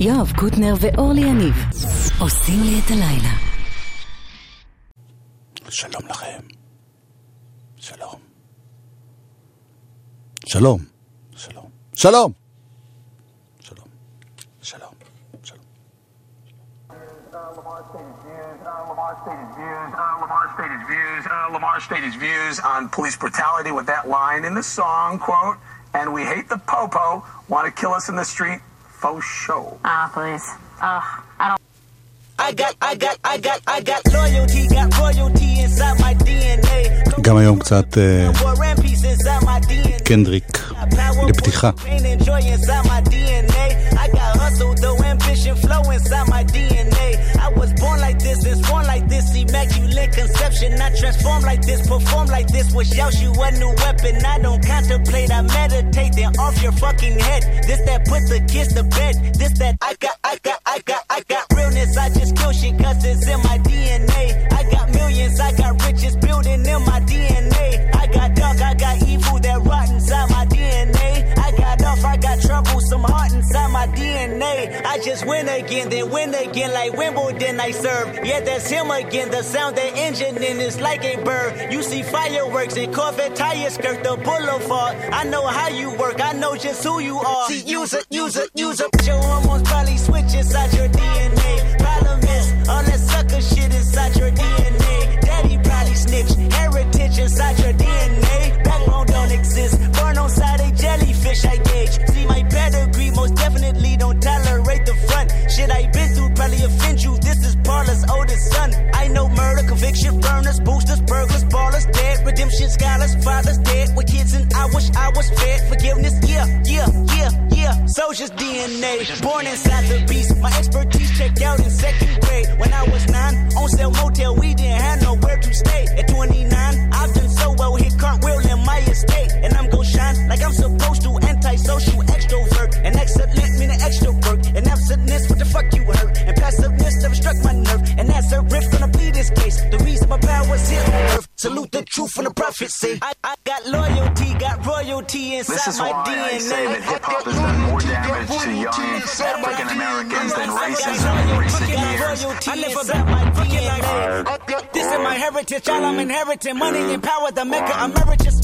יואב קוטנר ואורלי יניב עושים לי את הלילה. שלום לכם. שלום. שלום. שלום. שלום. שלום. שלום. שלום. Lamar stated views on police brutality with that line in the song, quote, and we hate the popo, want to kill us in the street, faux show. Ah, please. I got loyalty, got royalty inside my DNA. גם היום קצת קנדריק לפתיחה. I got hustle, though ambition flow inside my DNA. I was born like this, is born like this, immaculate conception. I transform like this, perform like this, wish out you a new weapon. I don't contemplate, I meditate, then off your fucking head. This that puts the kids to bed. This that I got realness. I just kill shit cause it's in my DNA. I got millions, I got riches building in my DNA. I got dark, I got evil that rot inside my DNA. I got off, I got troublesome heart inside my DNA. I just win again, then win again like Wimbledon I serve. Yeah, that's him again, the sound that engine in is like a bird. You see fireworks and Corvette tires skirt the boulevard. I know how you work, I know just who you are. See, use it. Your hormones probably switch inside your DNA. Problem is, all that sucker shit inside your DNA. Daddy probably snitched, heritage inside your DNA. Backbone don't exist, born on side a jellyfish I gauge. See my pedigree, most definitely don't tolerate the front. Shit I been through probably offend you, this is Paula's oldest son. I know murder, conviction, burners, boosters, burglars, ballers, dead, redemption, scholars, fathers, dead, with kids and I was fed, forgiveness, yeah, soldier's DNA, born inside the beast, my expertise checked out in second grade, when I was 9, on sale motel, we didn't have nowhere to stay, at 29, I've done so well, hit cartwheel in my estate, and I'm gon' shine like I'm supposed to, antisocial extrovert, and excellent meaning extra work, and absentness, what the fuck you hurt, and passiveness never struck my nerve, and that's a riff gonna plead this case, the reason my power's here on earth, salute the truth and the prophecy, I got loyalty, got royalty inside my DNA. This is why I say that hip-hop has done more damage to young African Americans than racism in recent years. I live about my DNA. This is my heritage, all I'm inheriting, money and power, the maker emeritus.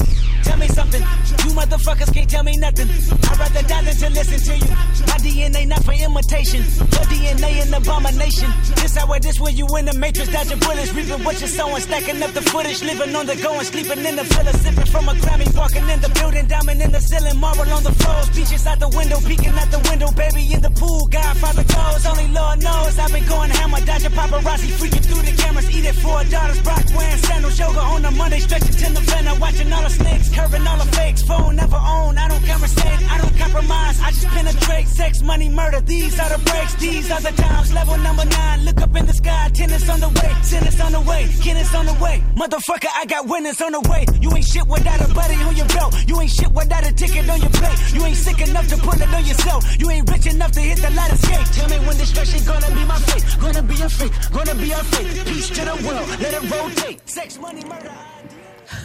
Tell me something, you motherfuckers can't tell me nothing. I'd rather die than to listen to you. My DNA not for imitation, your DNA an abomination. This hour, this where you in the matrix, dodging bullets, reaping what you're sowing, stacking up the footage, living on the go and sleeping in the villa, sipping from a Grammy, walking in the building, diamond in the ceiling, marble on the floors, beaches out the window, peeking out the window, baby in the pool, Godfather goes, only Lord knows. I've been going hammer, dodging paparazzi, freaking through the cameras, eating $4, Brock wearing sandals, yoga on the Monday, stretching till the November, watching all the snakes. Curving all the fakes, phone never own. I don't conversate, I don't compromise. I just penetrate, sex, money, murder. These are the breaks, these are the times. Level number 9, look up in the sky. Tennis on the way, tennis on the way, tennis on the way. Motherfucker, I got winners on the way. You ain't shit without a buddy on your belt. You ain't shit without a ticket on your plate. You ain't sick enough to put it on yourself. You ain't rich enough to hit the light of skate. Tell me when destruction gonna be my fate. Gonna be a fake, gonna be a fake. Peace to the world, let it rotate. Sex, money, murder.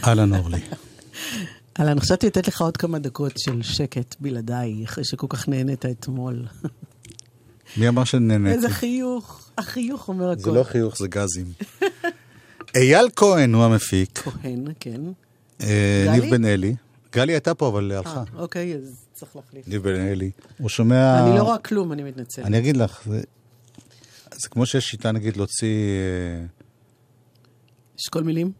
אהלן אורלי. אלן, חשבתי לתת לך עוד כמה דקות של שקט בלעדיי, אחרי שכל כך נהנית אתמול. מי אמר שנהנית? איזה חיוך, החיוך אומר הכל. זה לא חיוך, זה גזים. אייל כהן הוא המפיק. כהן, כן. ניב בן אלי. גלי הייתה פה, אבל הלכה. אוקיי, אז צריך להחליף. ניב בן אלי. הוא שומע... אני לא רואה כלום, אני מתנצל. אני אגיד לך, זה כמו שיש שיטה, נגיד, להוציא... שכל מילים?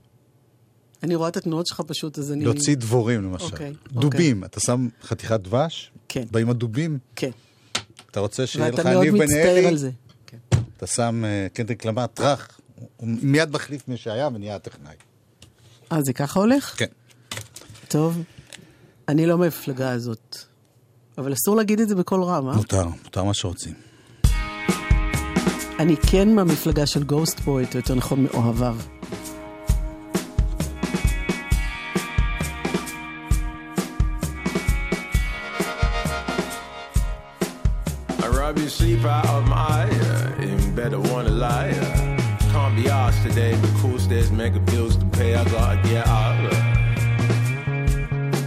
אני רואה את התנועות שלך פשוט, אז אני... להוציא דבורים, למשל. דובים. אתה שם חתיכת דבש? כן. באים הדובים? כן. אתה רוצה שיהיה לך עניב בן אלי? ואתה מאוד מצטער על זה. אתה שם קנדריק למר, טרח. הוא מיד מחליף מי שהיה ונהיה הטכנאי. אז זה ככה הולך? כן. טוב. אני לא מהפלגה הזאת. אבל אסור להגיד את זה בכל רם, אה? מותר מה שרוצים. אני כן מהמפלגה של גוסט פויט, או יותר נכון מאוהביו. Sleep out of my eye, even better wanna lie. Can't be asked today, but course there's mega bills to pay. I gotta get out.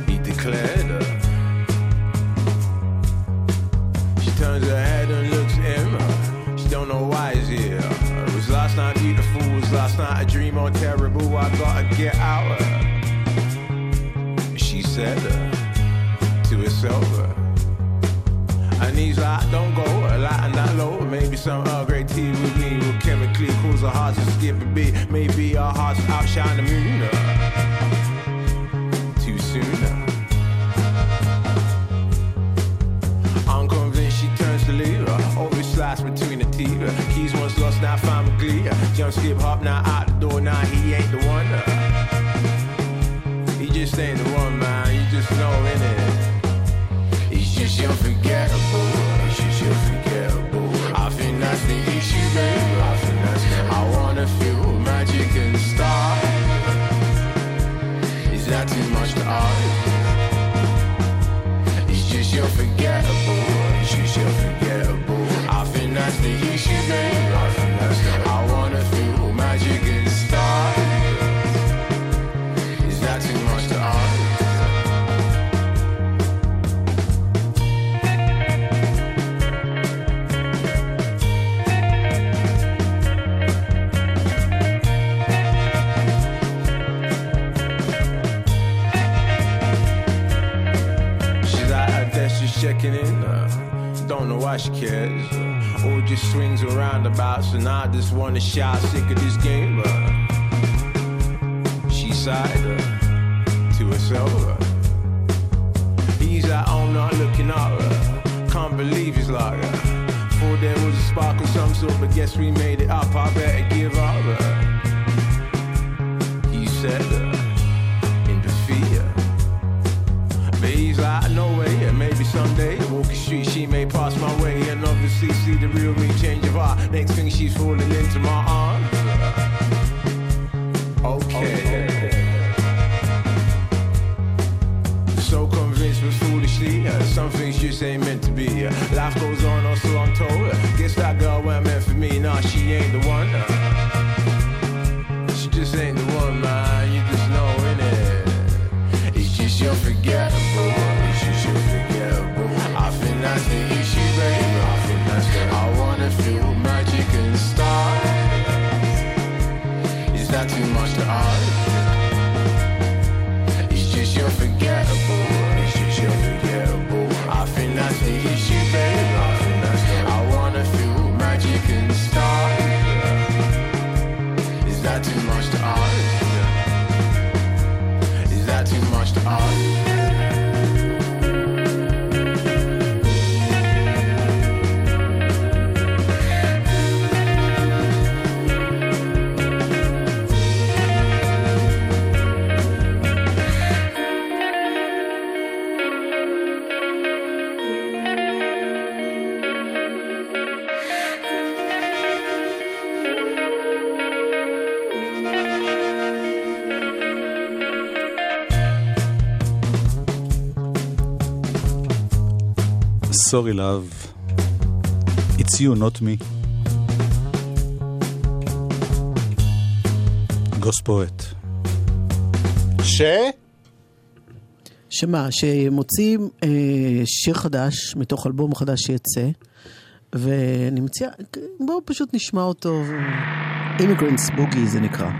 He declared. She turns her head and looks. not a dream or terrible, I gotta get out of. She said to herself, and he's like, don't go, like not low. Maybe some great tea with me will chemically cause our hearts to skip a beat. Maybe our hearts outshine the moon too soon. I'm convinced she turns to leave, always slice between the teeth. Keys once lost, now found with glee. Jump, skip, hop, now out the door. Now he ain't the one. He just ain't the one, man. You just know, innit? It's just unforgettable. It's just unforgettable. I think that's the issue, babe. I think that's the issue. I wanna feel magic and stars. Is that too much to ask? It's just unforgettable. It's just unforgettable. I think that's the issue, babe. I think that's the issue. I wanna feel magic and stars. Is that too much to ask? Checking in, don't know why she cares, or just swings and roundabouts, and I just wanna shout, sick of this game, she sighed to herself, he's at home not looking up, can't believe he's like, thought there was a spark of some sort, but guess we made it up, I better give up, he said, in defeat, but he's like, no way, maybe someday, walking street, she may pass my way, and obviously see the real me change of heart, next thing she's falling into my arms, okay, so convinced but foolishly, some things just ain't meant to be, life goes on or so I'm told, guess that girl weren't meant for me, nah, she ain't the one, she just ain't the one, man, you just know, innit, it's just unforgettable. I think that's the issue, baby. I think that's the issue. I wanna feel magic and stars. Is that too much to ask? It's just unforgettable. It's just unforgettable. I think that's the issue, baby. I think that's the issue. I wanna feel magic and stars. Is that too much to ask? Is that too much to ask? Sorry love, it's you not me. Ghost Poet. שמה, שמוצאים שיר חדש מתוך אלבום חדש שיצא, ואני מציע, בואו פשוט נשמע אותו. Immigrants Boogie זה נקרא.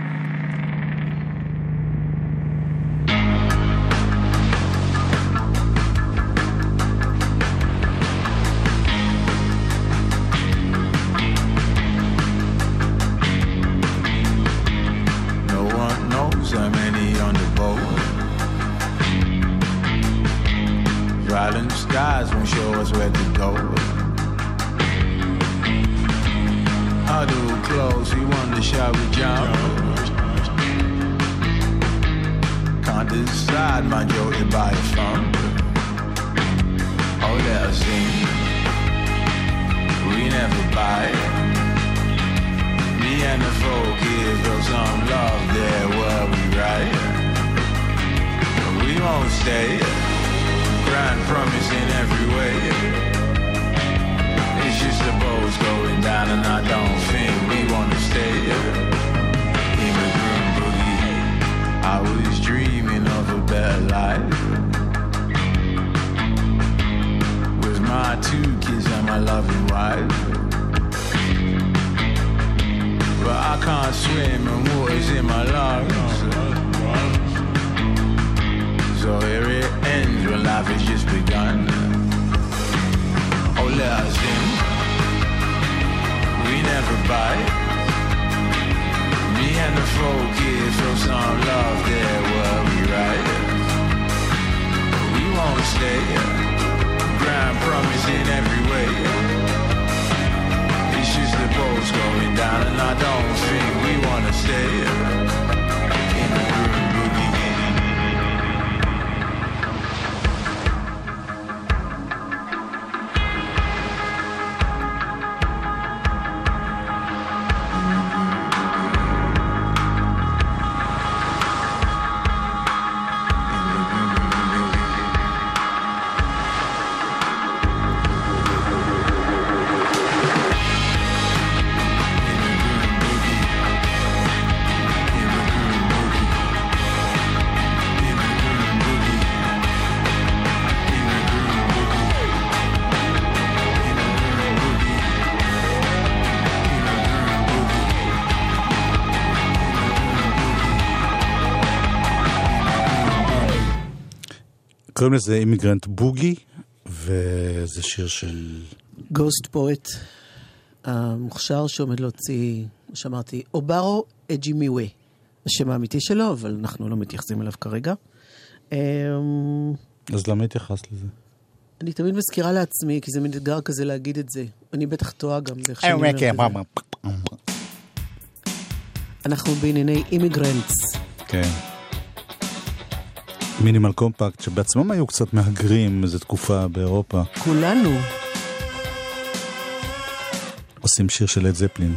but I can't swim and water's in my lungs. So here it ends when life has just begun. Oh, let us in. We never bite. Me and the folk here throw some love there where we right. We won't stay. Grand promise in every way. It's just the boat's going down and I don't think we want to stay in the river קוראים לזה אימיגרנט בוגי, וזה שיר של... גוסט פואט, המוכשר שעומד להוציא, שמעתי, אוברו אג'ימיווה, השם האמיתי שלו, אבל אנחנו לא מתייחסים אליו כרגע. אז למה התייחס לזה? אני תמיד מזכירה לעצמי, כי זה מתגר כזה להגיד את זה. אני בטח טועה גם באיך שאני אומרת את זה. אנחנו בענייני אימיגרנטס. כן. מינימל קומפקט, שבעצמם היו קצת מהגרים איזו תקופה באירופה. כולנו. עושים שיר של לד זפלין.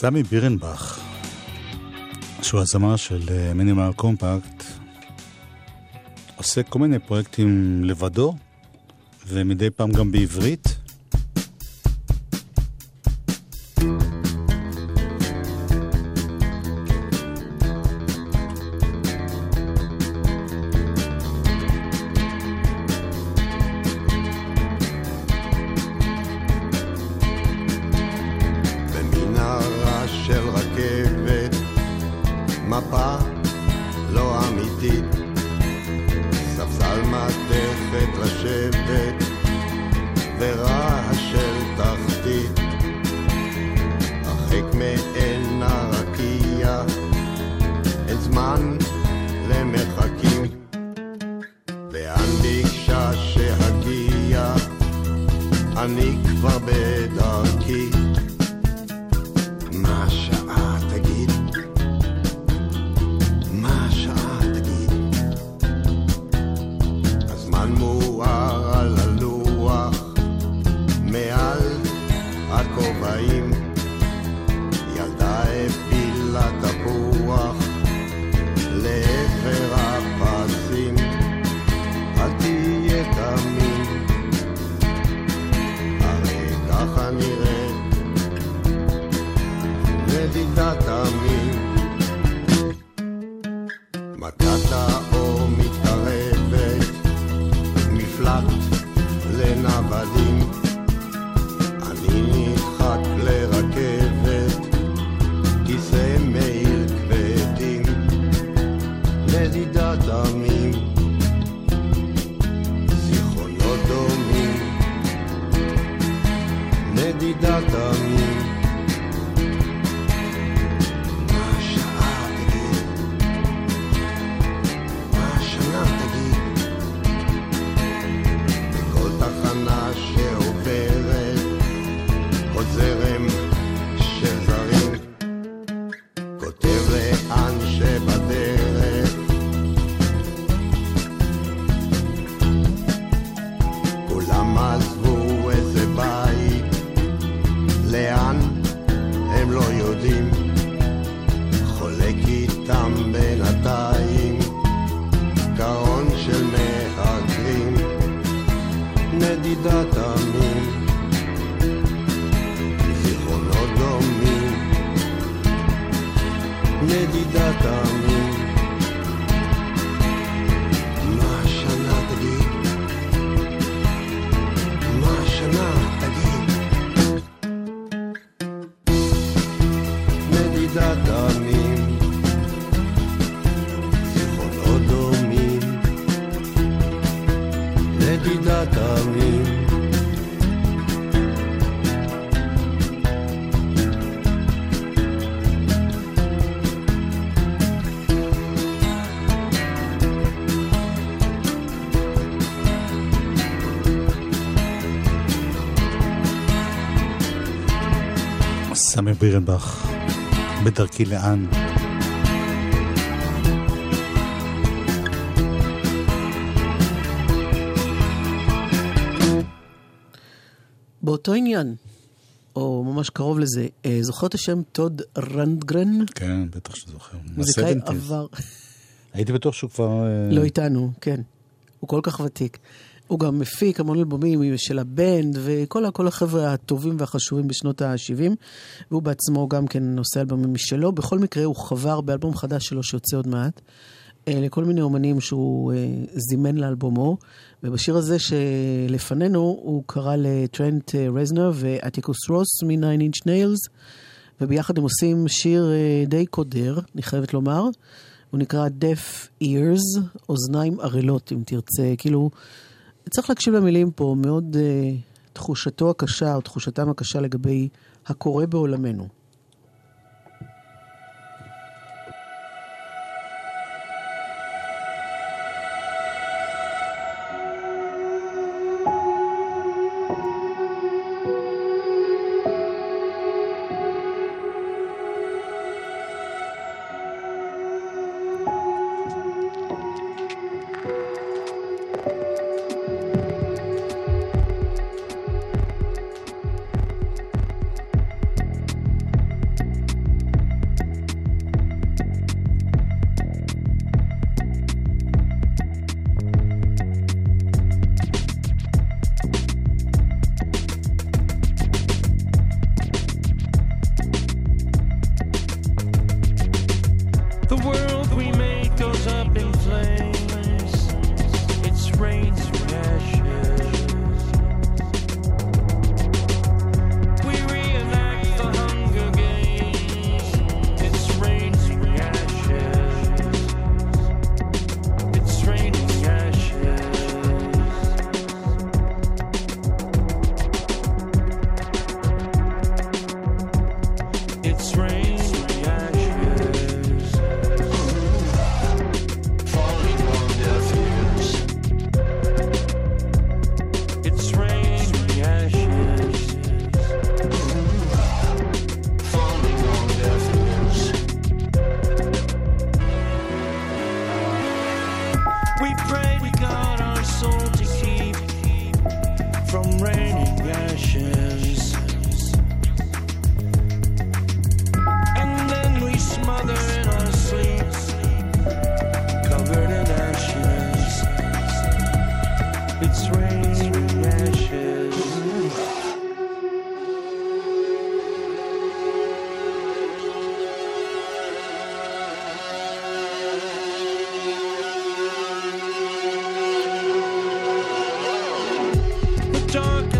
סמי בירנבך, שהוא הזמר של מינימל קומפקט, עושה כל מיני פרויקטים לבדו ומדי פעם גם בעברית. סמי בירנבך, בדרכי לאן. באותו עניין, או ממש קרוב לזה, זוכר את השם טוד רנדגרן? כן, בטח שזוכר. מוזיקאי עבר. הייתי בטוח שהוא כבר... לא איתנו, כן. הוא כל כך ותיק. הוא גם מפיק המון אלבומים של הבנד וכל החבר'ה הטובים והחשובים בשנות ה-70, והוא בעצמו גם כן עושה אלבומים שלו. בכל מקרה הוא חבר באלבום חדש שלו שיוצא עוד מעט לכל מיני אומנים שהוא זימן לאלבומו, ובשיר הזה שלפנינו הוא קרא לטרנט רזנר ואטיקוס רוס מ-9 Inch Nails, וביחד הם עושים שיר די קודר, אני חייבת לומר. הוא נקרא Deaf Ears, אוזניים ערלות אם תרצה, כאילו צריך להקשיב למילים פה, מאוד תחושתו הקשה, או תחושתם הקשה לגבי הקורא בעולמנו.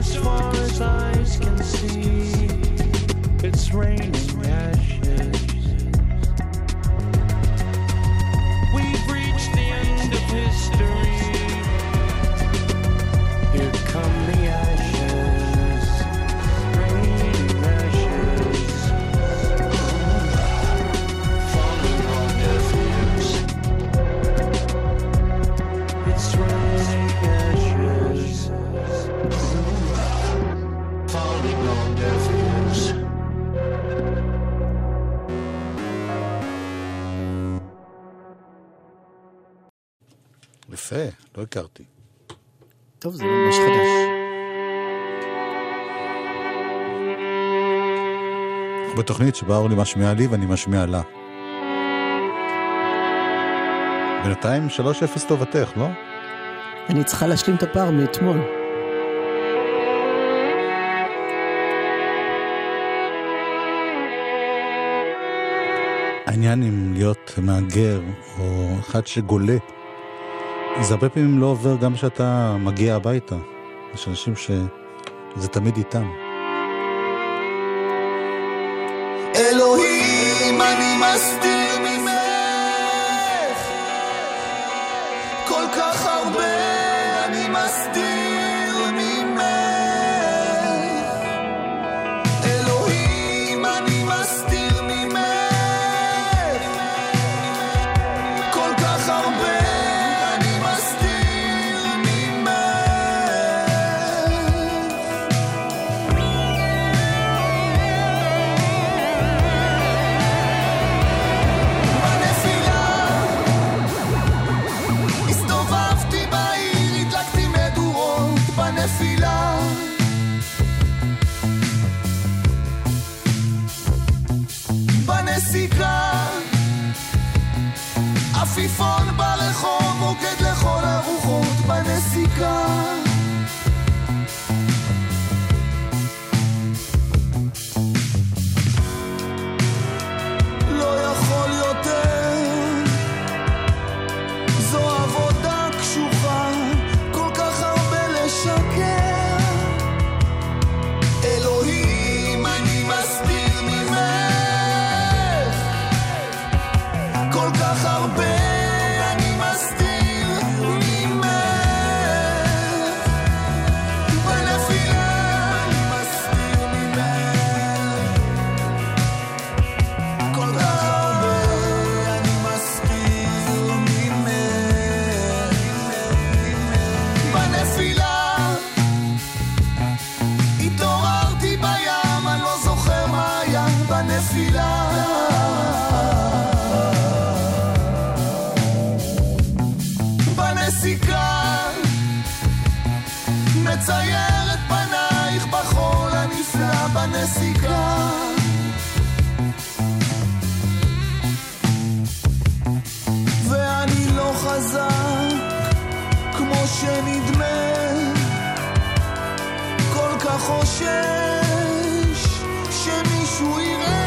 as far as eyes can see. It's raining ashes. We've reached the end of history. Here come the ashes, raining ashes, falling on deaf ears. It's raining ashes, falling on deaf ears. יפה, לא הכרתי. טוב, זה ממש חדש. בתוכנית שבה אורלי משמיע לי ואני משמיע לה. בינתיים 3-0 טובתך, לא? אני צריכה להשלים את הפער מאתמול. העניין עם להיות מאגר או אחד שגולה זה הרבה פעמים לא עובר גם שאתה מגיע הביתה. יש אנשים שזה תמיד איתם. אלוהים, אני מסתיר ממך כל כך הרבה, אני מסתיר ממך. אלוהים, אני מסתיר ממך כל כך הרבה, עפיפון ברחוב, מוקד לכל הרוחות בנסיקה. לא יכול יותר, זו עבודה קשוחה, כל כך הרבה לשקר. אלוהים, אני מסתיר ממך כל כך הרבה. צייר את פנייך בחול הנפלא בנסיקה. ואני לא חזק כמו שנדמה, כל כך חושש שמישהו יראה.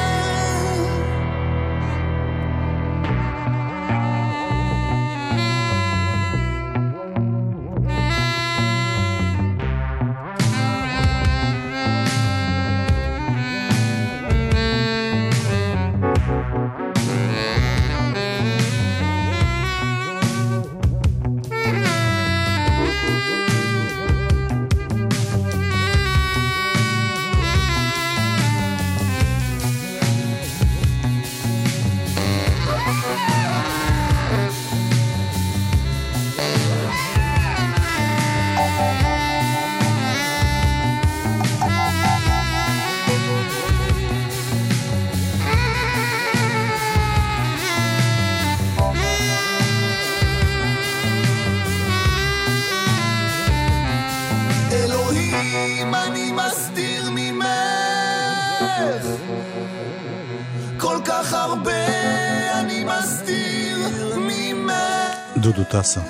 דודו טסה.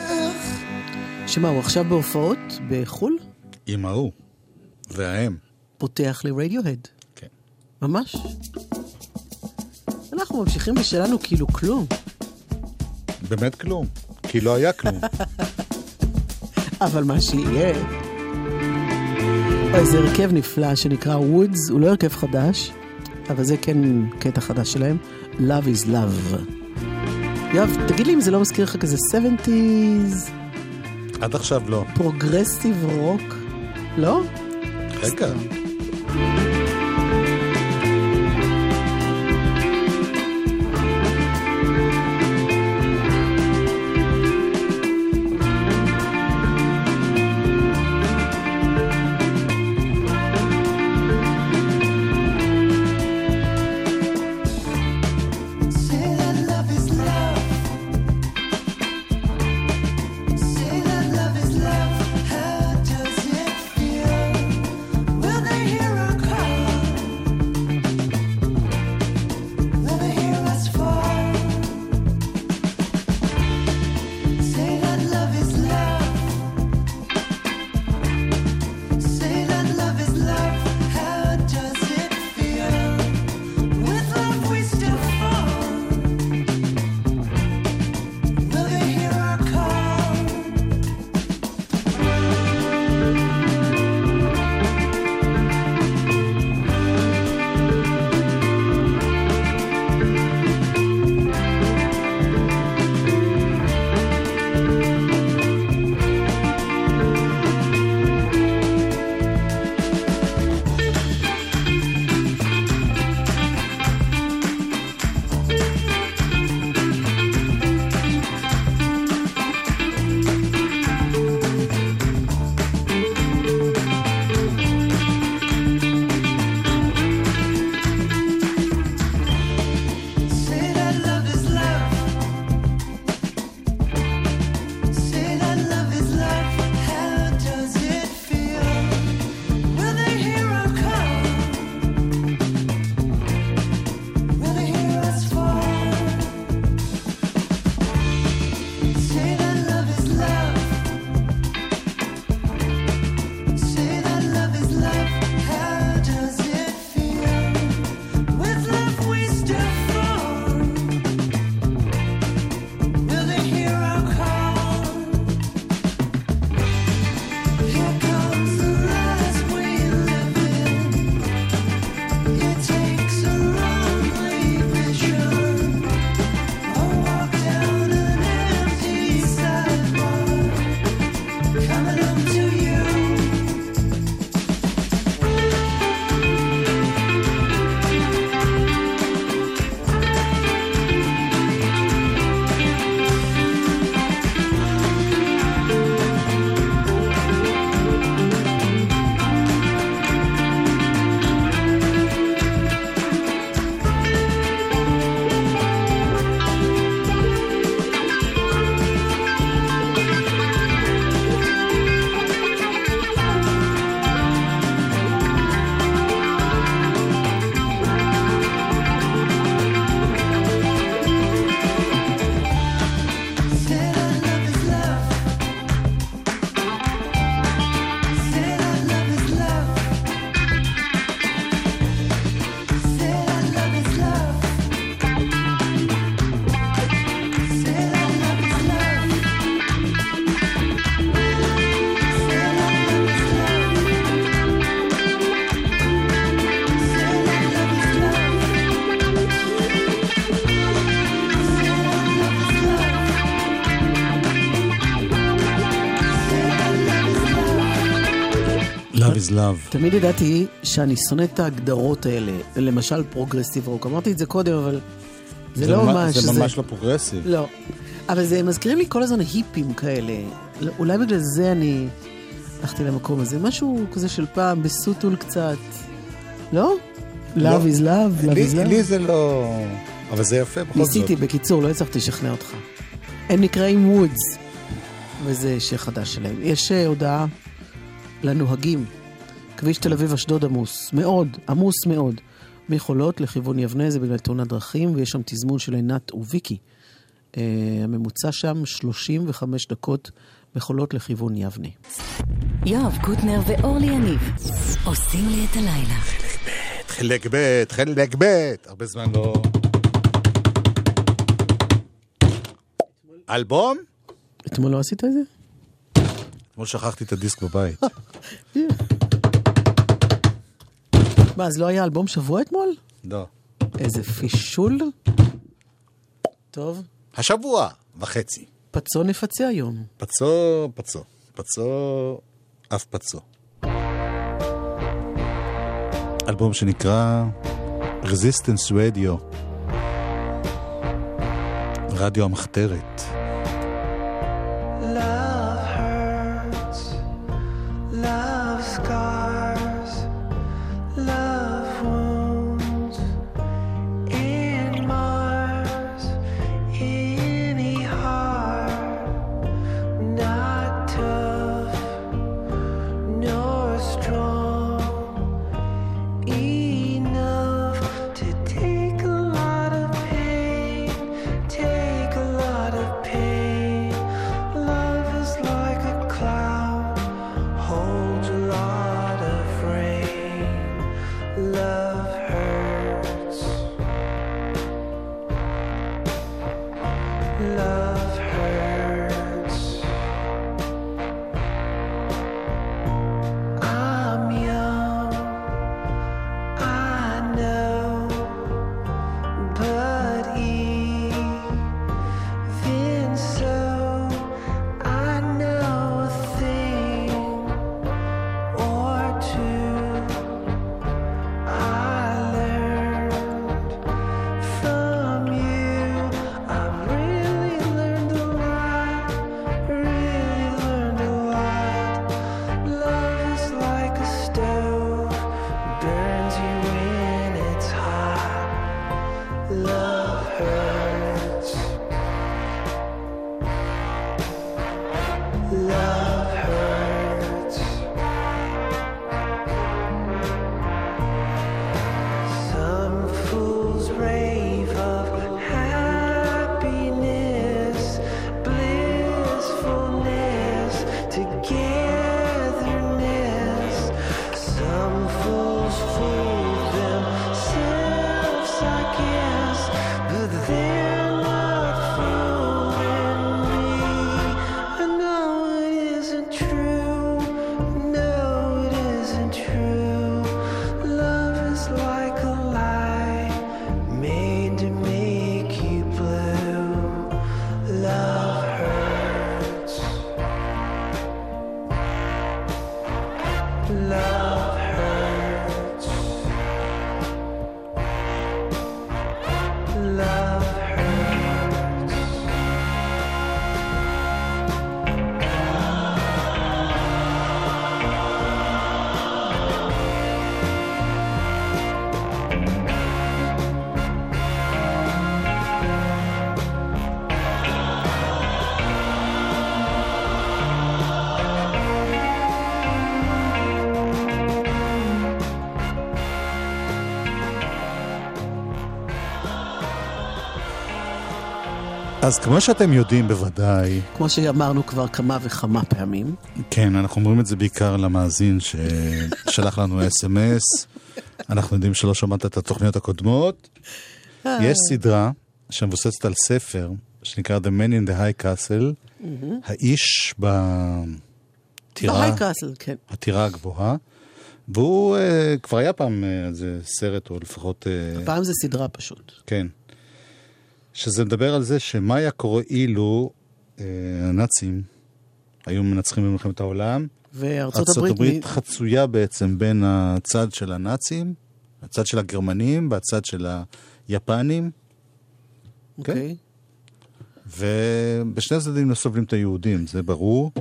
שמה, הוא עכשיו בהופעות בחול? עם ההוא וההם. פותח לרדיוהד. כן. ממש. אנחנו ממשיכים בשלנו כאילו כלום. באמת כלום. כי לא היה כלום. אבל מה שיהיה... איזה הרכב נפלא שנקרא Woods, הוא לא הרכב חדש, אבל זה כן קטע חדש שלהם, Love is Love. יואב, תגיד לי אם זה לא מזכיר לך כזה 70s? עד עכשיו לא. פרוגרסיב רוק? לא? רגע. תמיד ידעתי שאני שונא את ההגדרות האלה, למשל פרוגרסיב רוק, אמרתי את זה קודם, אבל זה לא ממש, זה ממש לא פרוגרסיב, לא, אבל זה מזכירים לי כל הזמן היפים כאלה, אולי בגלל זה אני הלכתי למקום הזה, משהו כזה של פעם בסוטול קצת, לא? Love is love, לי זה לא, אבל זה יפה, ניסיתי בקיצור, לא הצלחתי לשכנע אותך. הם נקראים וודס וזה שיר חדש שלהם. יש הודעה לנוהגים, כביש תל אביב אשדוד עמוס, מאוד, עמוס מאוד. מחולות לכיוון יבנה, זה בגלל תאונת דרכים, ויש שם תזמון של עינת וויקי. הממוצע שם 35 דקות מחולות לכיוון יבנה. יואב קוטנר ואורלי יניב עושים לי את הלילה. חלק ב', הרבה זמן לא. אלבום? אתמול לא עשית את זה? אתמול שכחתי את הדיסק בבית. מה, אז לא היה אלבום שבוע אתמול? לא. איזה פישול? טוב. השבוע וחצי. פצו נפצה היום. פצו, אף פצו. אלבום שנקרא Resistance Radio, רדיו המחתרת. Love hurts, love scars, love wounds, in Mars, any heart, not tough, nor strong. אז כמו שאתם יודעים בוודאי, כמו שאמרנו כבר כמה וכמה פעמים, כן, אנחנו אומרים את זה בעיקר למאזין ששלח לנו SMS. אנחנו יודעים שלא שמעת את התוכניות הקודמות. יש סדרה שמבוססת על ספר שנקרא The Man in the High Castle, האיש בטירה הגבוהה, והוא כבר היה פעם איזה סרט, או לפחות פעם זה סדרה פשוט, כן, שזה מדבר על זה שמה היה קורה אילו הנאצים היו מנצחים במלחמת העולם. וארצות הברית חצויה בעצם בין הצד של הנאצים, הצד של הגרמנים והצד של היפנים. אוקיי. ובשני הצדדים לא סובלים את היהודים, זה ברור.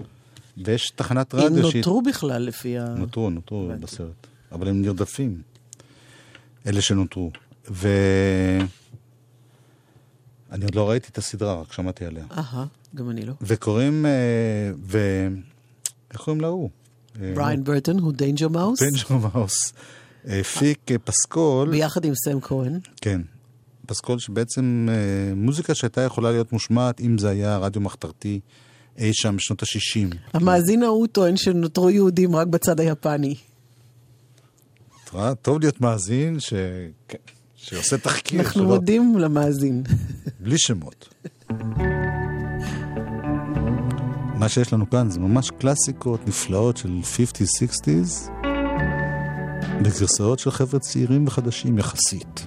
ויש תחנת רדיו. הם נותרו בכלל לפי ה... נותרו בסרט. אבל הם נרדפים. אלה שנותרו. ו... אני עוד לא ראיתי את הסדרה, רק שמעתי עליה. גם אני לא. וקוראים, איך קוראים לה הוא? בריין ברטון, הוא דיינג'ר מאוס. דיינג'ר מאוס. הפיק פסקול. ביחד עם סם כהן. כן. פסקול שבעצם מוזיקה שהייתה יכולה להיות מושמעת, אם זה היה רדיו מחתרתי, אי שם בשנות ה-60. המאזין ההוא טוען שנותרו יהודים רק בצד היפני. טוב להיות מאזין ש... שעושה תחקיר. אנחנו מודים למאזין. בלי שמות. מה שיש לנו כאן זה ממש קלאסיקות נפלאות של 50's, 60's. בגרסאות של חבר'ה צעירים וחדשים יחסית.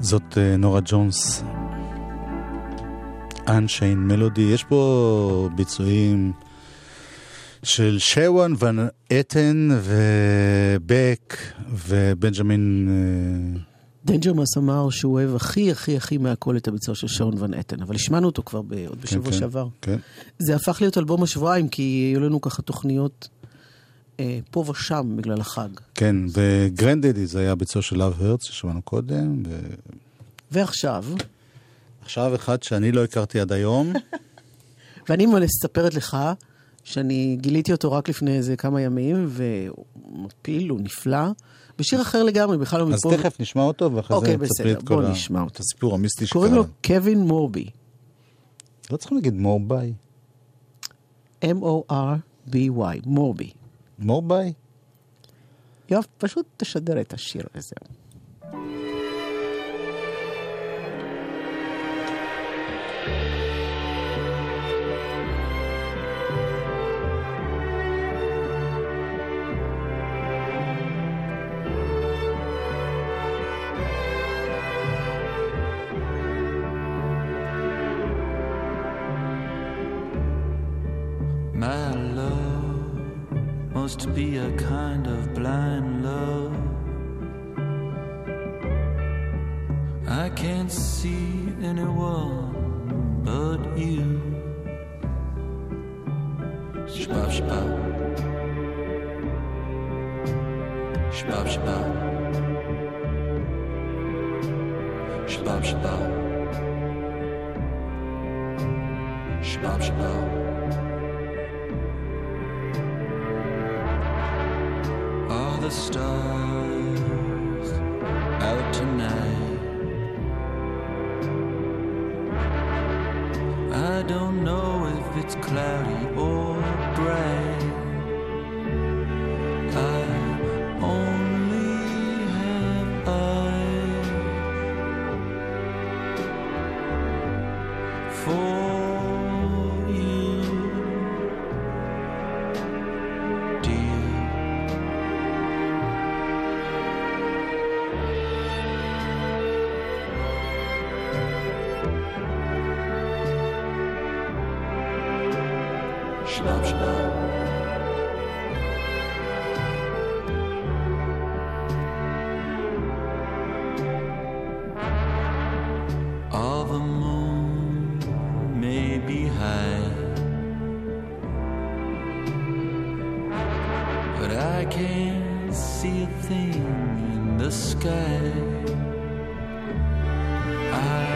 זאת נורה ג'ונס, אנשיין מלודי. יש פה ביצועים של שואן ון אתן ובק ובנג'מין. דנג'ר מאוס אמר שהוא אוהב הכי מהכל את הביצוע של שואן ון אתן, אבל השמענו אותו כבר עוד בשבוע שעבר. זה הפך להיות אלבום השבועיים, כי היו לנו ככה תוכניות פה ושם בגלל החג. כן, וגרנדדי זה היה ביצוע של Love Hearts ששמענו קודם. ועכשיו? עכשיו אחד שאני לא הכרתי עד היום. ואני מספרת לך שאני גיליתי אותו רק לפני איזה כמה ימים, והוא מפיל, הוא נפלא. בשיר אחר לגמרי, בכלל הוא מפה. אז תכף נשמע אותו, ואחרי זה נצפרי את כל הסיפור המיסטי שקרה. קוראים לו קווין מורבי. לא צריכים להגיד מורבי. M-O-R-B-Y, מורבי. מורבי? יואב, פשוט תשדר את השיר הזה. My love must be a kind of blind love. I can't see anyone but you. Shbab, shbab. Shbab, shbab. Shbab, shbab. Shbab, shbab. The stars out tonight. I don't know if it's cloudy or bright. I only have eyes for you, dear. schnab, schnab. All the moon may be high, but I can't see a thing in the sky. I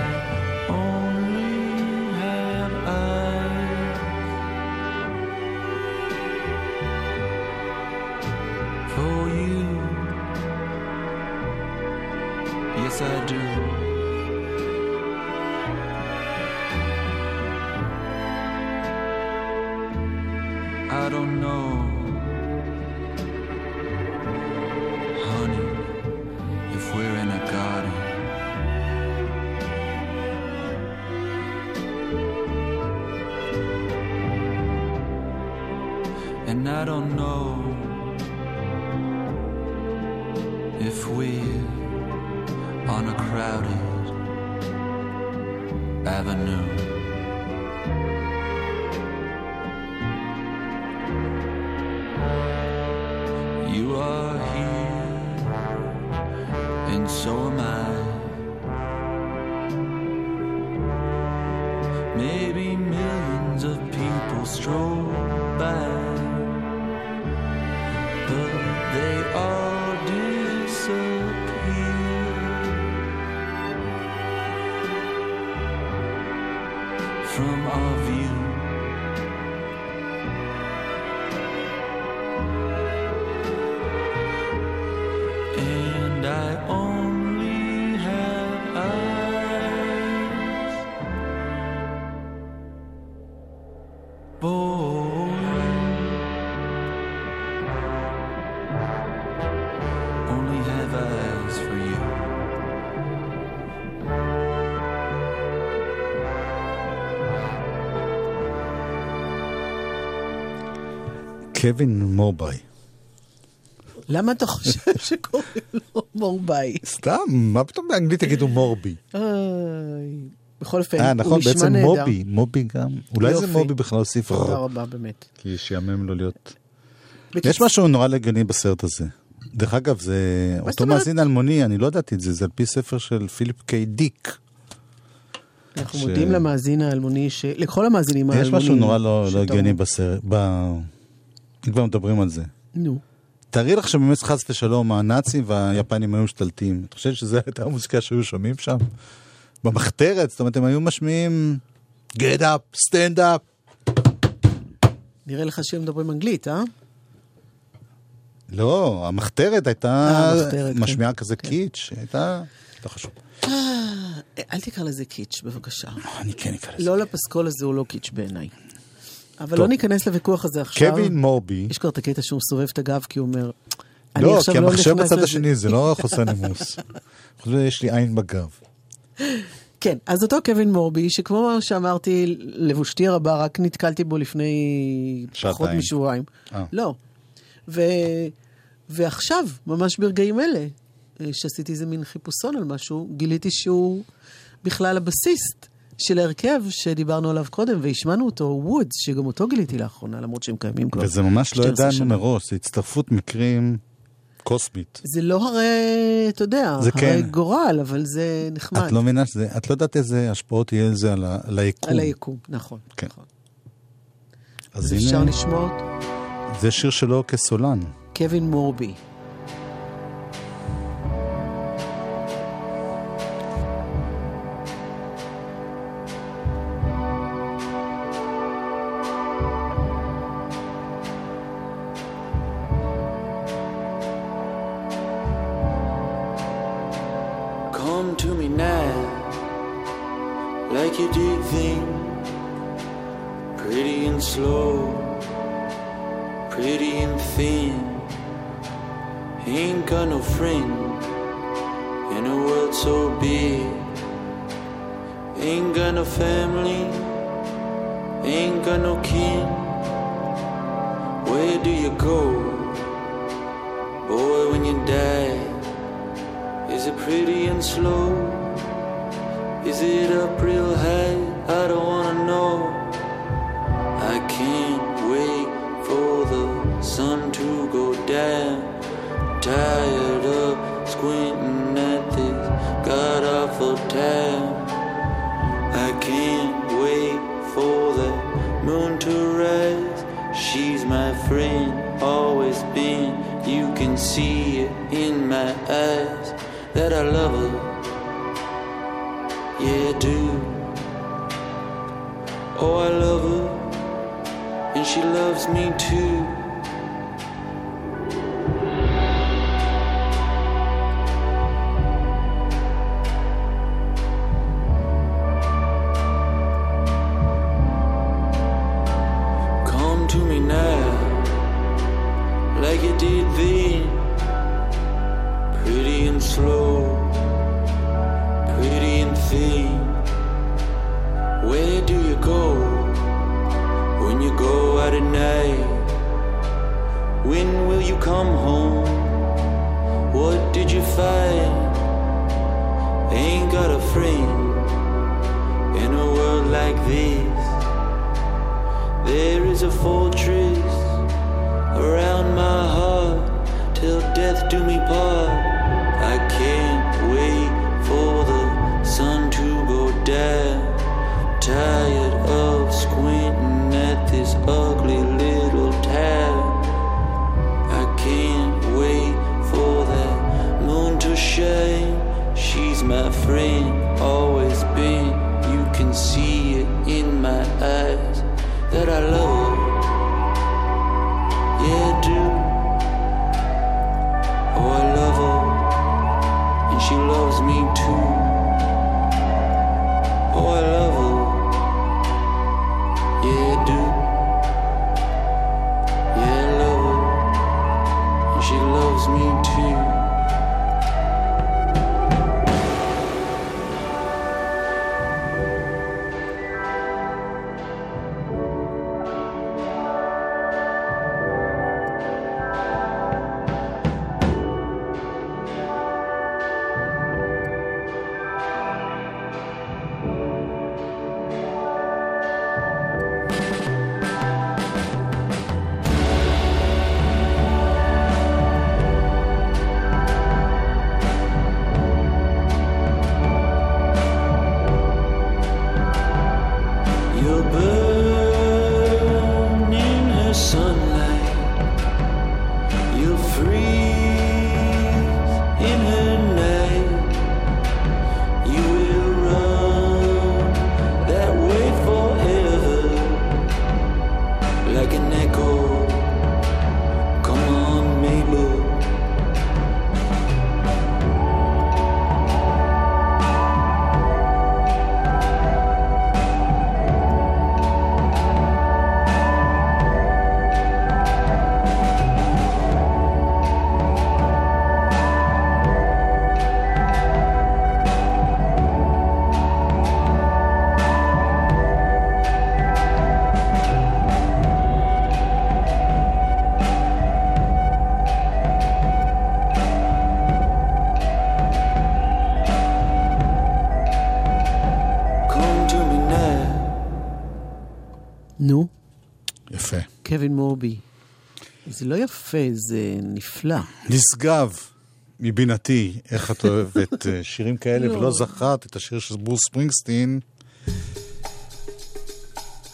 only have eyes for you. Yes, I do. I don't know, honey, if we're in a garden. And I don't know if we're on a crowded avenue. You are here, and so am I. Maybe millions of people stroll by, but they all disappear from our view. I only have eyes for you. Only have eyes for you. קווין מורבי. למה אתה חושב שקוראים לו מורבי? סתם, מה פתאום באנגלית תגידו מורבי? בכל אופן, הוא נשמע נהדר. נכון, בעצם מובי, מובי גם. אולי זה מובי בכלל הוסיף רב. תודה רבה, באמת. כי שיאמם לו להיות... יש משהו נורא לגני בסרט הזה. דרך אגב, זה אותו מאזין אלמוני, אני לא ידעתי את זה, זה על פי ספר של פיליפ קיי דיק. אנחנו מודיעים למאזין האלמוני, לכל המאזינים האלמונים. יש משהו נורא לא לגני בסרט. אם כבר מדברים על זה. נו. תראי לך שבאמת חס ושלום, הנאצים והיפנים היו משתלטים. אתה חושב שזו הייתה המוזיקה שהיו שומעים שם? במחתרת, זאת אומרת, הם היו משמיעים Get up, stand up. נראה לך שהם מדברים אנגלית, אה? לא, המחתרת הייתה משמיעה כזה קיץ', הייתה... לא חשוב. אל תקרא לזה קיץ', בבקשה. אני כן אקרא לזה. לא, לפסקול הזה הוא לא קיץ' בעיניי. אבל לא ניכנס לוויכוח הזה עכשיו. קווין מורבי. יש כבר את הקטע שהוא סובב את הגב, כי הוא אומר... לא, כי המחשב בצד השני, זה לא חוסר נימוס. יש לי עין בגב. כן, אז אותו קווין מורבי, שכמו שאמרתי, לבושתי הרבה, רק נתקלתי בו לפני פחות משבועיים. לא. ועכשיו, ממש ברגעים אלה, שעשיתי איזה מין חיפושון על משהו, גיליתי שהוא בכלל הבסיסט של הרכב שדיברנו עליו קודם, והשמענו אותו, וודס, שגם אותו גיליתי לאחרונה, למרות שהם קיימים כבר. וזה ממש לא ידענו מראש, זה הצטרפות מקרים קוסמית. זה לא הרי, אתה יודע, הרי גורל, אבל זה נחמד. את לא מבינה שזה, את לא יודעת איזה השפעות יהיה לזה על היקום. על היקום, נכון. אז אפשר לשמוע אותו. זה שיר שלו כסולן. קווין מורבי. I can't wait. their lover. Yeah, I do. Oh, I love her, and she loves me too. נו. יפה. קווין מורבי. זה לא יפה, זה נפלא. נשגב מבינתי, איך את אוהבת שירים כאלה, ולא זכרת את השיר של בוב ספרינגסטין.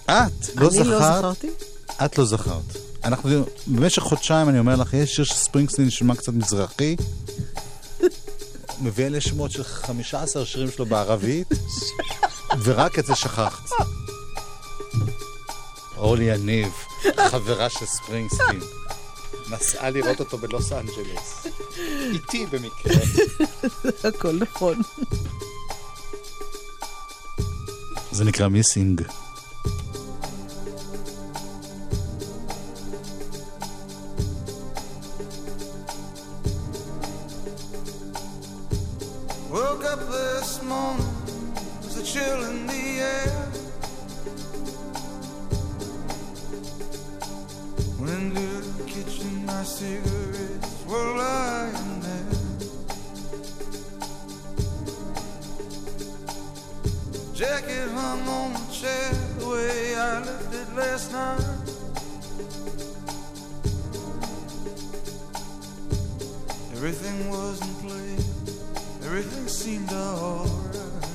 את לא זכרת. אני לא זכרתי? את לא זכרת. אנחנו, במשך חודשיים אני אומר לך, יש שיר של ספרינגסטין נשמע קצת מזרחי. מביא אלה שמות של 15 שירים שלו בערבית, ורק את זה שכחת. אורלי עניב, חברה של ספרינגסטין, נסעה לראות אותו בלוס אנג'לס. איתי במקרה. הכל נכון. זה נקרא מיסינג. Woke up this morning, there's a chill in the air. Went into the kitchen, my cigarettes were lying there. Jacket hung on the chair the way I left it last night. Everything was in place, everything seemed alright.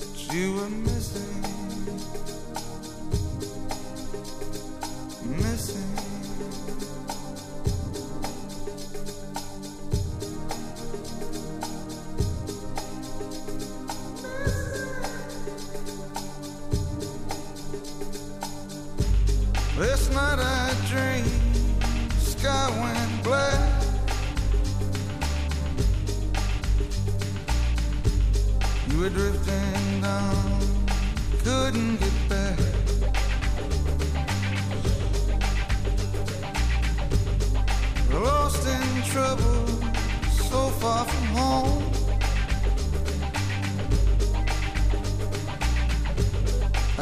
But you were missing. Missing. Last night I dreamed the sky went black. You were drifting down, couldn't get back. Lost in trouble, so far from home.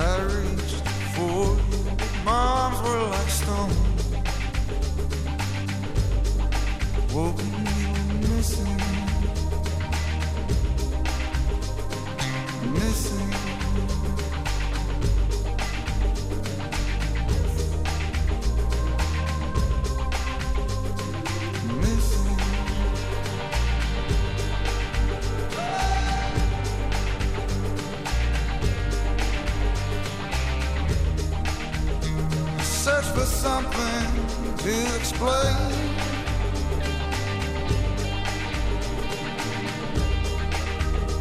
I reached for you, my arms were like stone. Woken, you were missing. Something to explain.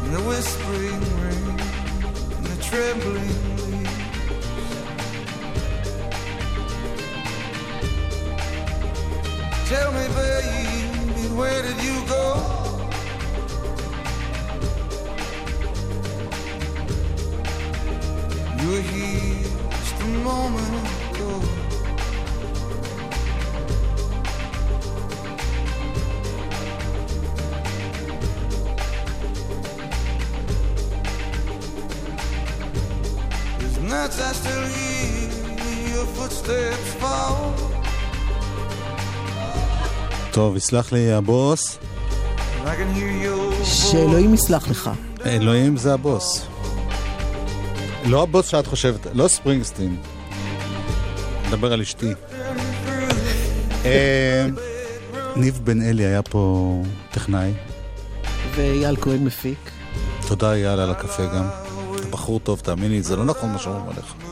In the whispering rain, in the trembling leaves. Tell me, baby, where did you go? You were here just a moment ago. I still hear your footsteps fall. טוב, יסלח לי הבוס. שאלוהים יסלח לך. אלוהים זה הבוס. לא הבוס שאת חושבת, לא ספרינגסטין. נדבר על אשתי. ניב בן אלי היה פה טכנאי. ואייל כהן מפיק. תודה אייל על הקפה גם. בחור טוב, תאמין לי, זה לא נכון מה שאומרים עליך.